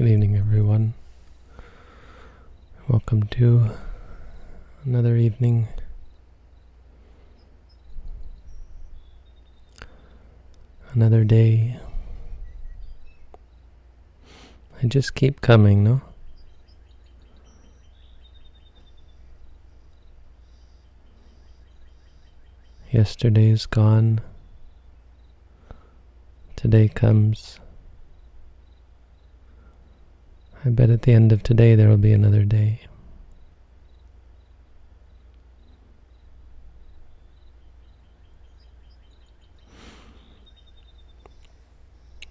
Good evening, everyone. Welcome to another evening. Another day. I just keep coming, no? Yesterday's gone. Today comes. I bet at the end of today there will be another day.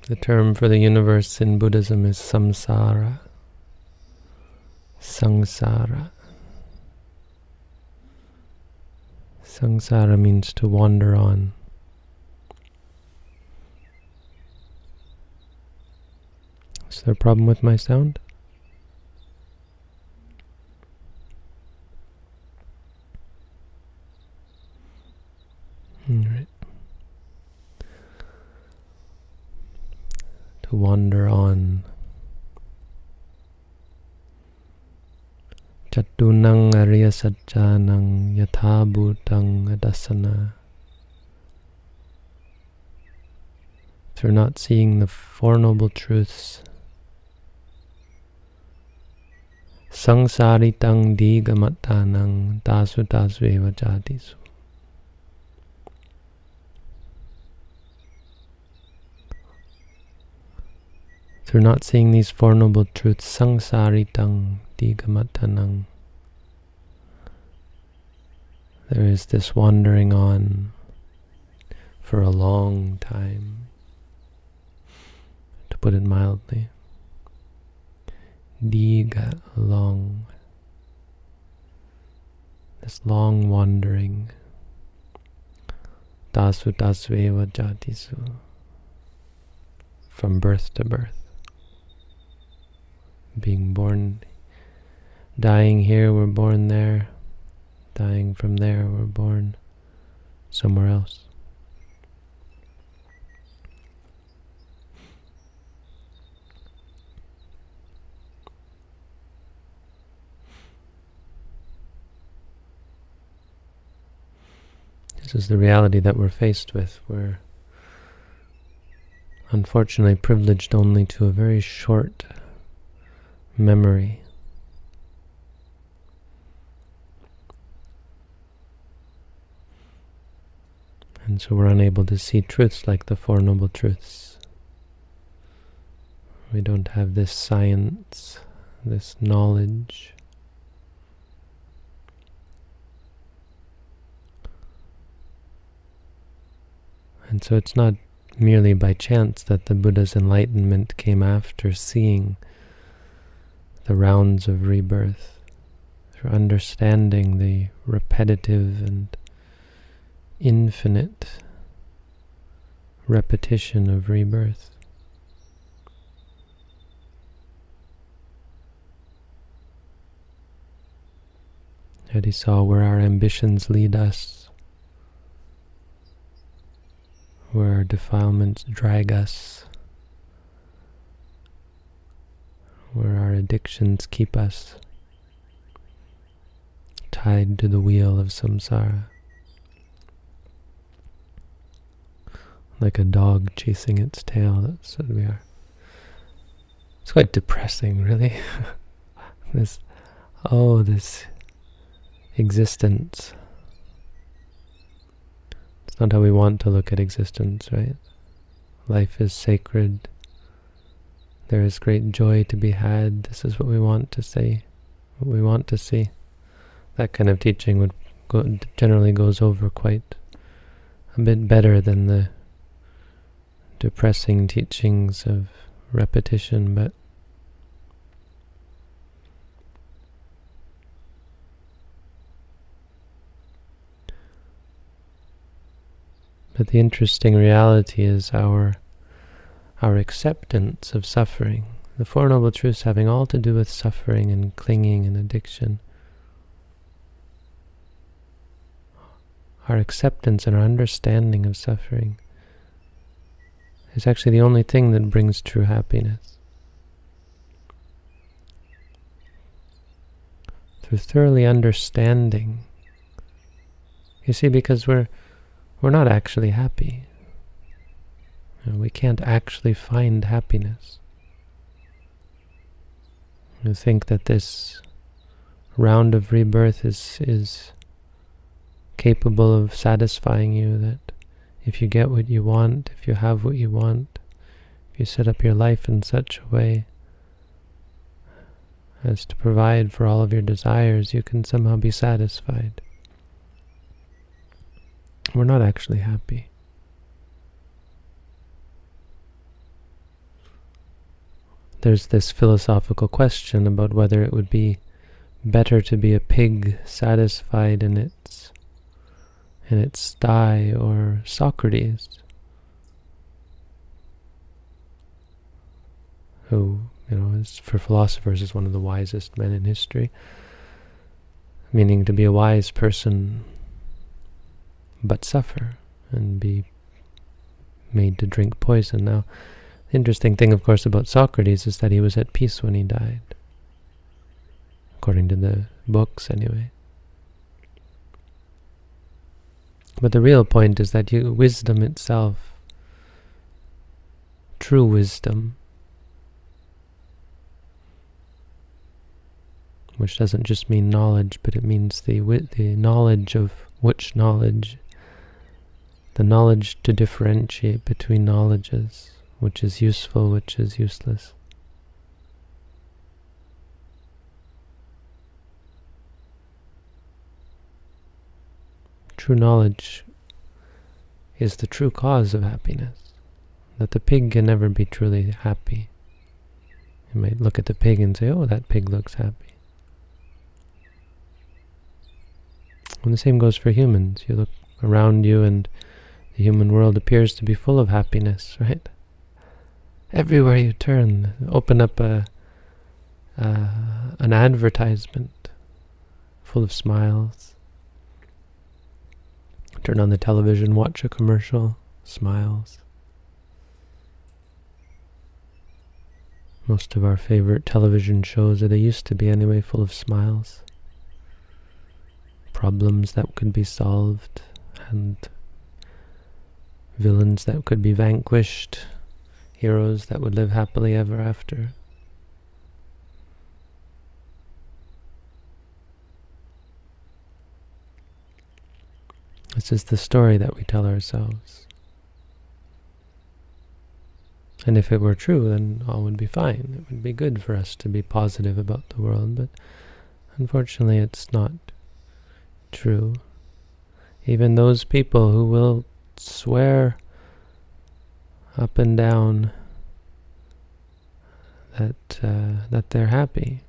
The term for the universe in Buddhism is samsara, samsara. Samsara means to wander on. Is there a problem with my sound? All right. To wander on. Catunnaṃ ariyasaccānaṃ yathābhūtaṃ adassanā. Through not seeing the Four Noble Truths, saṃsaritaṃ dīghamatanang, tāsu-tāsu eva-jāti-su. Through not seeing these Four Noble Truths, saṃsaritaṃ digamatanang, there is this wandering on for a long time, to put it mildly. Diga, long. This long wandering. Tāsu-tāsu eva-jāti-su. From birth to birth. Being born, dying here, we're born there, dying from there, we're born somewhere else. This is the reality that we're faced with. We're unfortunately privileged only to a very short memory. And so we're unable to see truths like the Four Noble Truths. We don't have this science, this knowledge. And so it's not merely by chance that the Buddha's enlightenment came after seeing the rounds of rebirth, through understanding the repetitive and infinite repetition of rebirth. And he saw where our ambitions lead us, where our defilements drag us, where our addictions keep us tied to the wheel of samsara, like a dog chasing its tail. That's what we are. It's quite depressing, really. this existence. It's not how we want to look at existence, right? Life is sacred. There is great joy to be had. This is what we want to say, what we want to see. That kind of teaching would generally goes over quite a bit better than the depressing teachings of repetition, but the interesting reality is our acceptance of suffering. The Four Noble Truths having all to do with suffering and clinging and addiction. Our acceptance and our understanding of suffering is actually the only thing that brings true happiness. through thoroughly understanding. You see, because we're not actually happy. We can't actually find happiness. You think that this round of rebirth is capable of satisfying you, that if you get what you want, if you have what you want, if you set up your life in such a way as to provide for all of your desires, you can somehow be satisfied. We're not actually happy. There's this philosophical question about whether it would be better to be a pig satisfied in its sty, or Socrates, who, you know, is, for philosophers, is one of the wisest men in history, meaning to be a wise person but suffer and be made to drink poison. Now, the interesting thing, of course, about Socrates is that he was at peace when he died, according to the books anyway. But the real point is that wisdom itself, true wisdom, which doesn't just mean knowledge, but it means the knowledge of which knowledge, the knowledge to differentiate between knowledges, which is useful, which is useless. True knowledge is the true cause of happiness, that the pig can never be truly happy. You might look at the pig and say, oh, that pig looks happy. And the same goes for humans. You look around you and the human world appears to be full of happiness, right? Everywhere you turn, open up an advertisement full of smiles. Turn on the television, watch a commercial, smiles. Most of our favorite television shows, or they used to be anyway, full of smiles. Problems that could be solved, and villains that could be vanquished, heroes that would live happily ever after. This is the story that we tell ourselves. And if it were true, then all would be fine. It would be good for us to be positive about the world, but unfortunately it's not true. Even those people who will swear up and down that they're happy,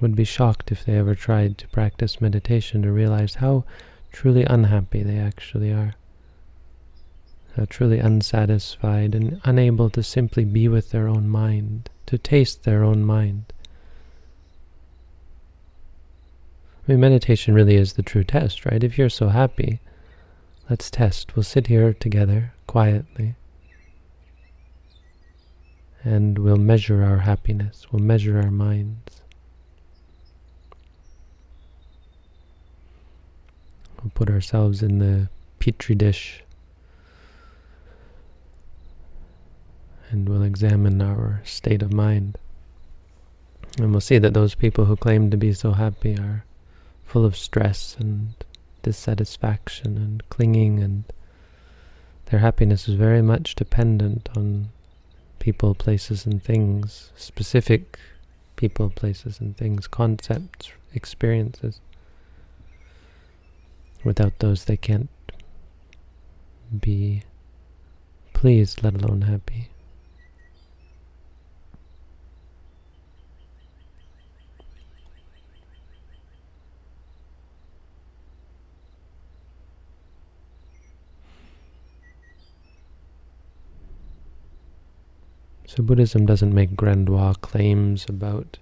would be shocked if they ever tried to practice meditation to realize how truly unhappy they actually are, how truly unsatisfied and unable to simply be with their own mind, to taste their own mind. I mean, meditation really is the true test, right? If you're so happy, let's test. We'll sit here together, quietly, and we'll measure our happiness, we'll measure our minds. We'll put ourselves in the petri dish and we'll examine our state of mind. And we'll see that those people who claim to be so happy are full of stress and dissatisfaction and clinging, and their happiness is very much dependent on people, places and things, specific people, places and things, concepts, experiences. Without those, they can't be pleased, let alone happy. So Buddhism doesn't make grandiose claims about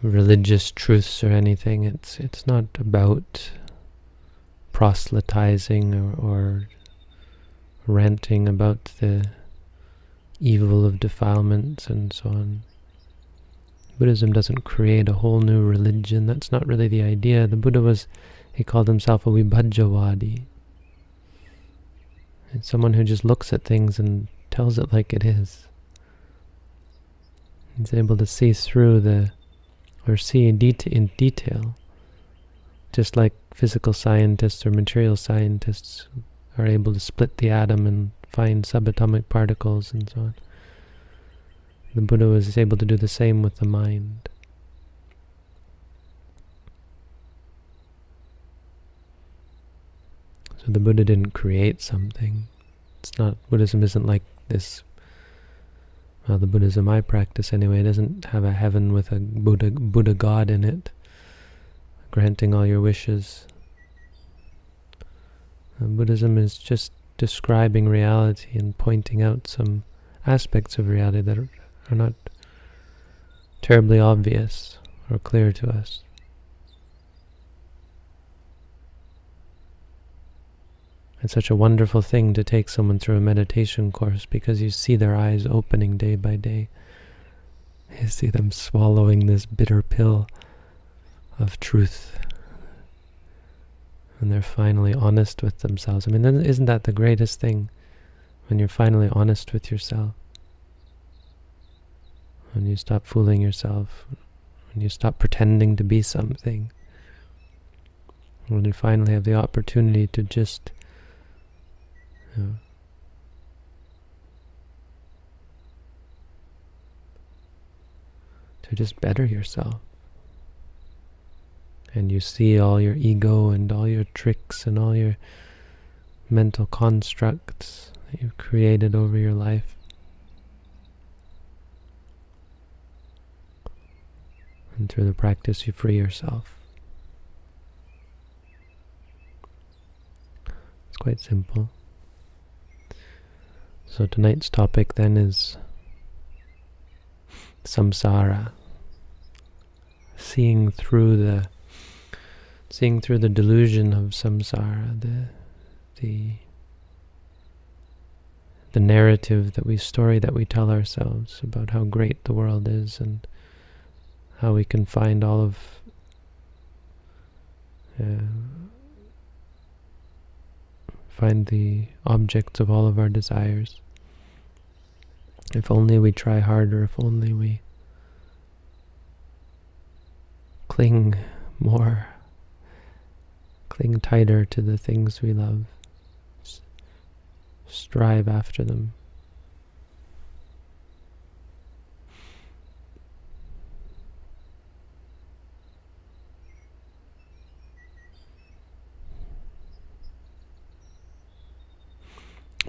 religious truths or anything. It's not about proselytizing or ranting about the evil of defilements and so on. Buddhism doesn't create a whole new religion. That's not really the idea. The Buddha was, he called himself a Vibhajjavadi. It's someone who just looks at things and tells it like it is. He's able to see through the, or see in detail, just like physical scientists or material scientists are able to split the atom and find subatomic particles and so on. The Buddha was able to do the same with the mind. So the Buddha didn't create something. It's not, Buddhism isn't like this. Well, the Buddhism I practice anyway, it doesn't have a heaven with a Buddha God in it, granting all your wishes. Buddhism is just describing reality and pointing out some aspects of reality that are not terribly obvious or clear to us. It's such a wonderful thing to take someone through a meditation course, because you see their eyes opening day by day. You see them swallowing this bitter pill of truth. And they're finally honest with themselves. I mean, isn't that the greatest thing? When you're finally honest with yourself. When you stop fooling yourself. When you stop pretending to be something. When you finally have the opportunity to just to just better yourself, and you see all your ego and all your tricks and all your mental constructs that you've created over your life, and through the practice you free yourself. It's quite simple. So tonight's topic then is samsara, seeing through the delusion of samsara, the narrative, story that we tell ourselves about how great the world is and how we can find all of find the objects of all of our desires. If only we try harder, if only we cling more, cling tighter to the things we love, strive after them.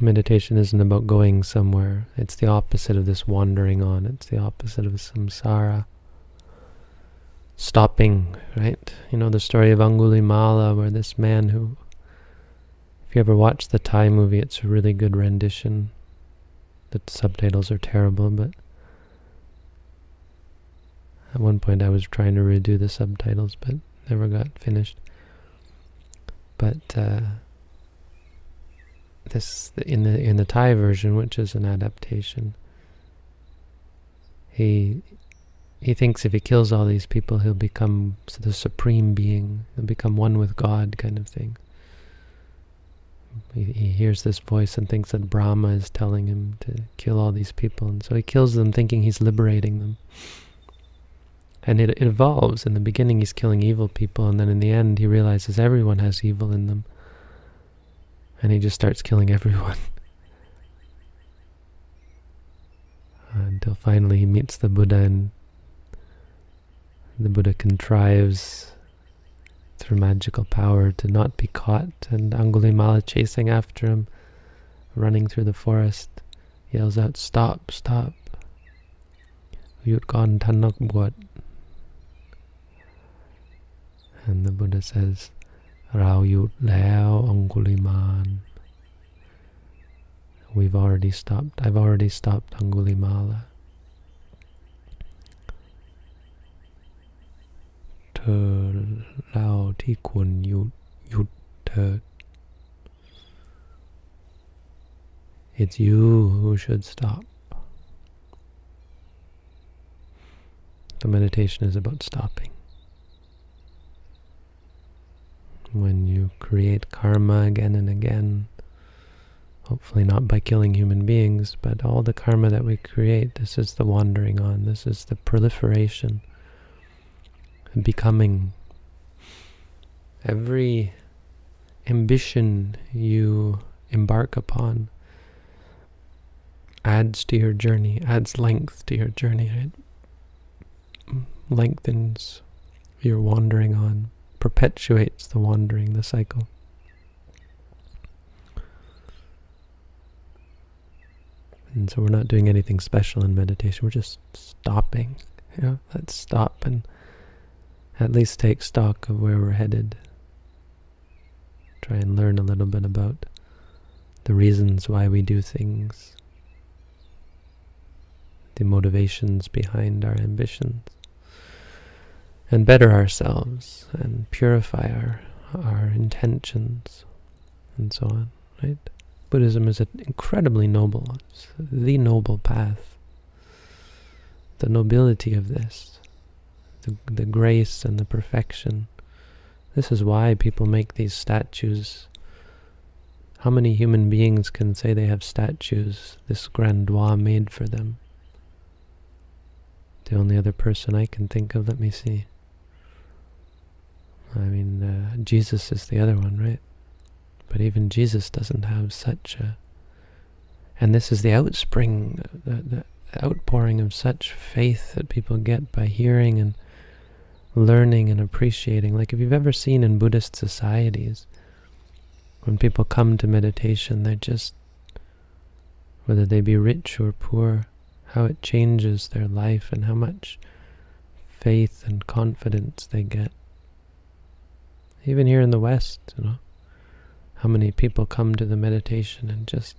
Meditation isn't about going somewhere. It's the opposite of this wandering on. It's the opposite of samsara. Stopping, right? You know the story of Angulimala, where this man who, if you ever watch the Thai movie, it's a really good rendition. The subtitles are terrible, but at one point I was trying to redo the subtitles, but never got finished. But this in the Thai version, which is an adaptation, he thinks if he kills all these people, he'll become the supreme being, he'll become one with God, kind of thing. He hears this voice and thinks that Brahma is telling him to kill all these people, and so he kills them thinking he's liberating them. And it evolves. In the beginning he's killing evil people, and then in the end he realizes everyone has evil in them. And he just starts killing everyone. Until finally he meets the Buddha, and the Buddha contrives through magical power to not be caught, and Angulimala, chasing after him, running through the forest, yells out, "Stop, stop! Yutgon tannokbhgwat." And the Buddha says, "Rao yut leo anguliman." I've already stopped Angulimala. Thơ lao thi quần yut thơ. It's you who should stop. So meditation is about stopping. When you create karma again and again, hopefully not by killing human beings, but all the karma that we create, this is the wandering on, this is the proliferation and becoming. Every ambition you embark upon adds to your journey, adds length to your journey, right? Lengthens your wandering on, perpetuates the wandering, the cycle. And so we're not doing anything special in meditation, we're just stopping. You know? Let's stop and at least take stock of where we're headed. Try and learn a little bit about the reasons why we do things, the motivations behind our ambitions, and better ourselves and purify our intentions and so on, right? Buddhism is an incredibly noble, it's the noble path. The nobility of this, the grace and the perfection. This is why people make these statues. How many human beings can say they have statues, this grandiose made for them? The only other person I can think of, let me see. I mean, Jesus is the other one, right? But even Jesus doesn't have such a... And this is the outspring, the outpouring of such faith that people get by hearing and learning and appreciating. Like if you've ever seen in Buddhist societies, when people come to meditation, they just, whether they be rich or poor, how it changes their life and how much faith and confidence they get. Even here in the West, you know, how many people come to the meditation and just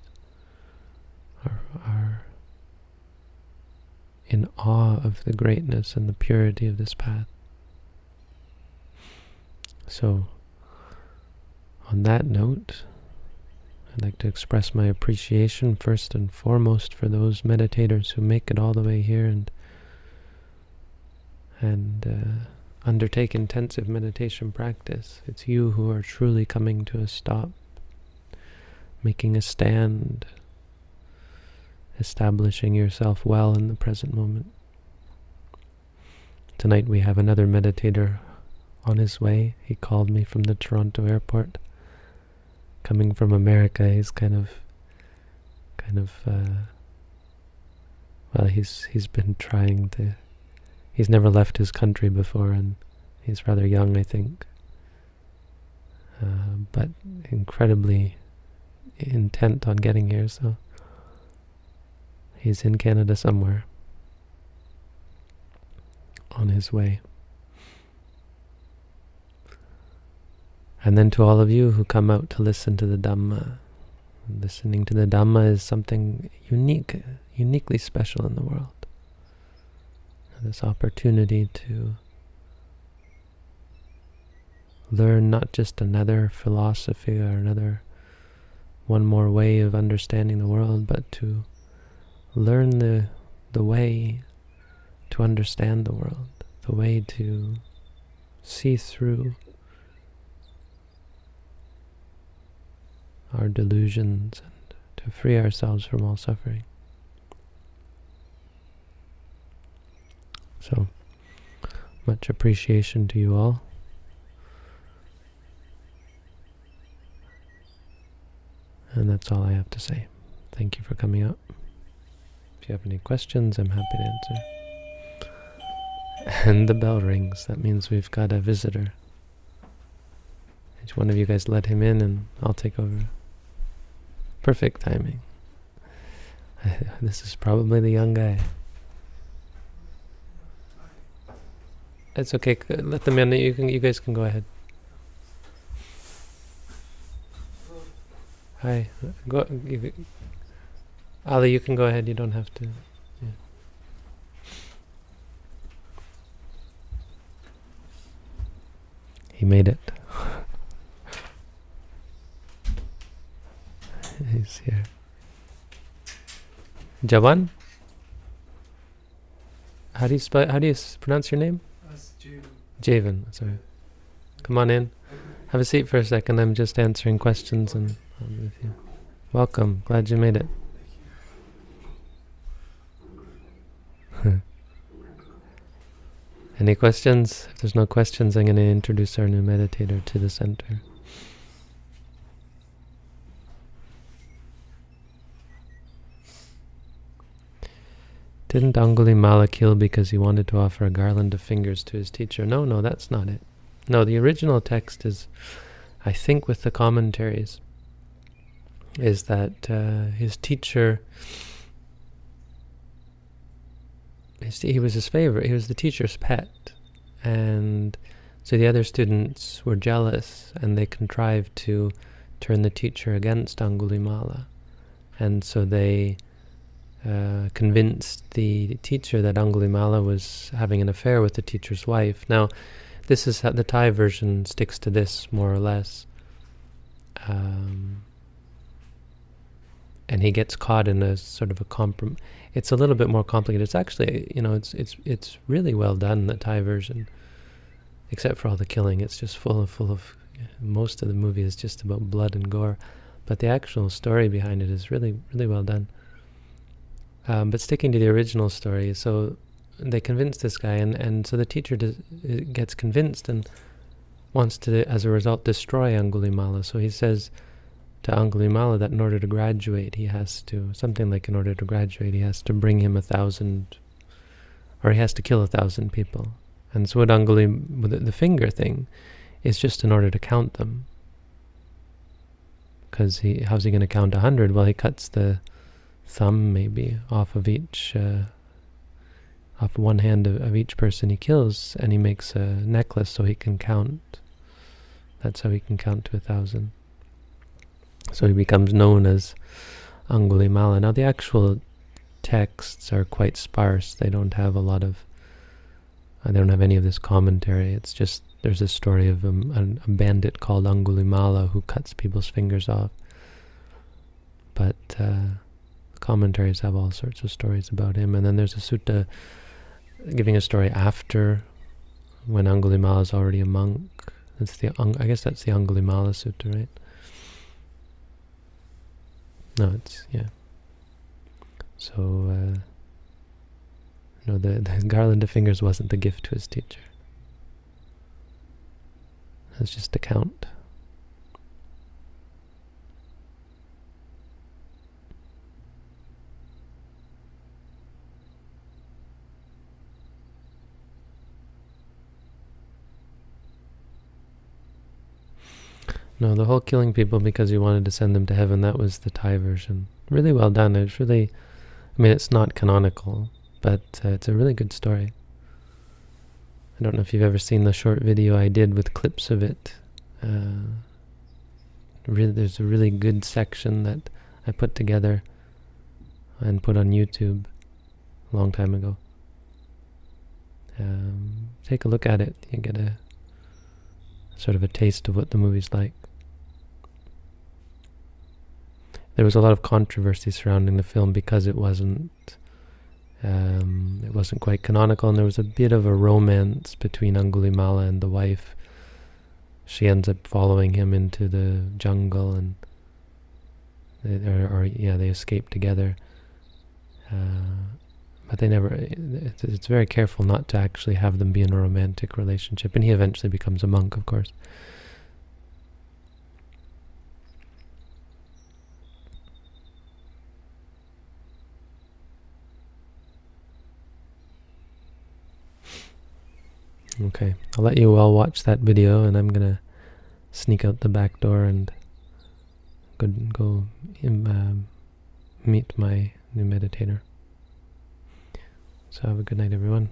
are in awe of the greatness and the purity of this path. So, on that note, I'd like to express my appreciation first and foremost for those meditators who make it all the way here and undertake intensive meditation practice. It's you who are truly coming to a stop, making a stand, establishing yourself well in the present moment. Tonight we have another meditator on his way. He called me from the Toronto airport. Coming from America, he's well, he's been trying to, he's never left his country before, and he's rather young, I think, but incredibly intent on getting here, so he's in Canada somewhere, on his way. And then to all of you who come out to listen to the Dhamma. Listening to the Dhamma is something unique, uniquely special in the world. This opportunity to learn not just another philosophy or another one more way of understanding the world, but to learn the way to understand the world, the way to see through our delusions and to free ourselves from all suffering. So, much appreciation to you all. And that's all I have to say. Thank you for coming out. If you have any questions, I'm happy to answer. And the bell rings. That means we've got a visitor. Each one of you guys let him in and I'll take over. Perfect timing. This is probably the young guy. It's okay, let them in, you guys can go ahead. Hi, Ali, you can go ahead, you don't have to. Yeah. He made it. He's here. Jawan? How do you pronounce your name? Javan. Sorry. Come on in. Have a seat for a second. I'm just answering questions and with you. Welcome. Glad you made it. Any questions? If there's no questions, I'm going to introduce our new meditator to the center. Didn't Angulimala kill because he wanted to offer a garland of fingers to his teacher? No, that's not it. No, the original text is, I think with the commentaries, is that his teacher, he was his favorite, he was the teacher's pet. And so the other students were jealous and they contrived to turn the teacher against Angulimala. And so they convinced the teacher that Angulimala was having an affair with the teacher's wife. Now, this is how the Thai version sticks to this, more or less. And he gets caught in a sort of a compromise. It's a little bit more complicated. It's actually, it's really well done, the Thai version, except for all the killing. It's just full of. Most of the movie is just about blood and gore, but the actual story behind it is really, really well done. But sticking to the original story, so they convince this guy, and so the teacher gets convinced and wants to, as a result, destroy Angulimala. So he says to Angulimala that in order to graduate, he has to, something like in order to graduate, he has to bring him 1,000, or he has to kill 1,000 people. And so what the finger thing is just in order to count them. Because how's he going to count 100? Well, he cuts the thumb maybe off of each off one hand of each person he kills, and he makes a necklace so he can count. That's how he can count to 1,000. So he becomes known as Angulimala. Now the actual texts are quite sparse. They don't have a lot of they don't have any of this commentary. It's just there's a story of a bandit called Angulimala who cuts people's fingers off, but commentaries have all sorts of stories about him. And then there's a sutta giving a story after, when Angulimala is already a monk. That's the I guess that's the Angulimala Sutta, right? No, it's, yeah. So, no, the garland of fingers wasn't the gift to his teacher. That's just a count. No, the whole killing people because he wanted to send them to heaven, that was the Thai version. Really well done. It's really, it's not canonical, but it's a really good story. I don't know if you've ever seen the short video I did with clips of it. There's a really good section that I put together and put on YouTube a long time ago. Take a look at it. You get a sort of a taste of what the movie's like. There was a lot of controversy surrounding the film because it wasn't quite canonical, and there was a bit of a romance between Angulimala and the wife. She ends up following him into the jungle, and they escape together. But they never, it's very careful not to actually have them be in a romantic relationship. And he eventually becomes a monk, of course. Okay, I'll let you all watch that video, and I'm going to sneak out the back door and go meet my new meditator. So have a good night, everyone.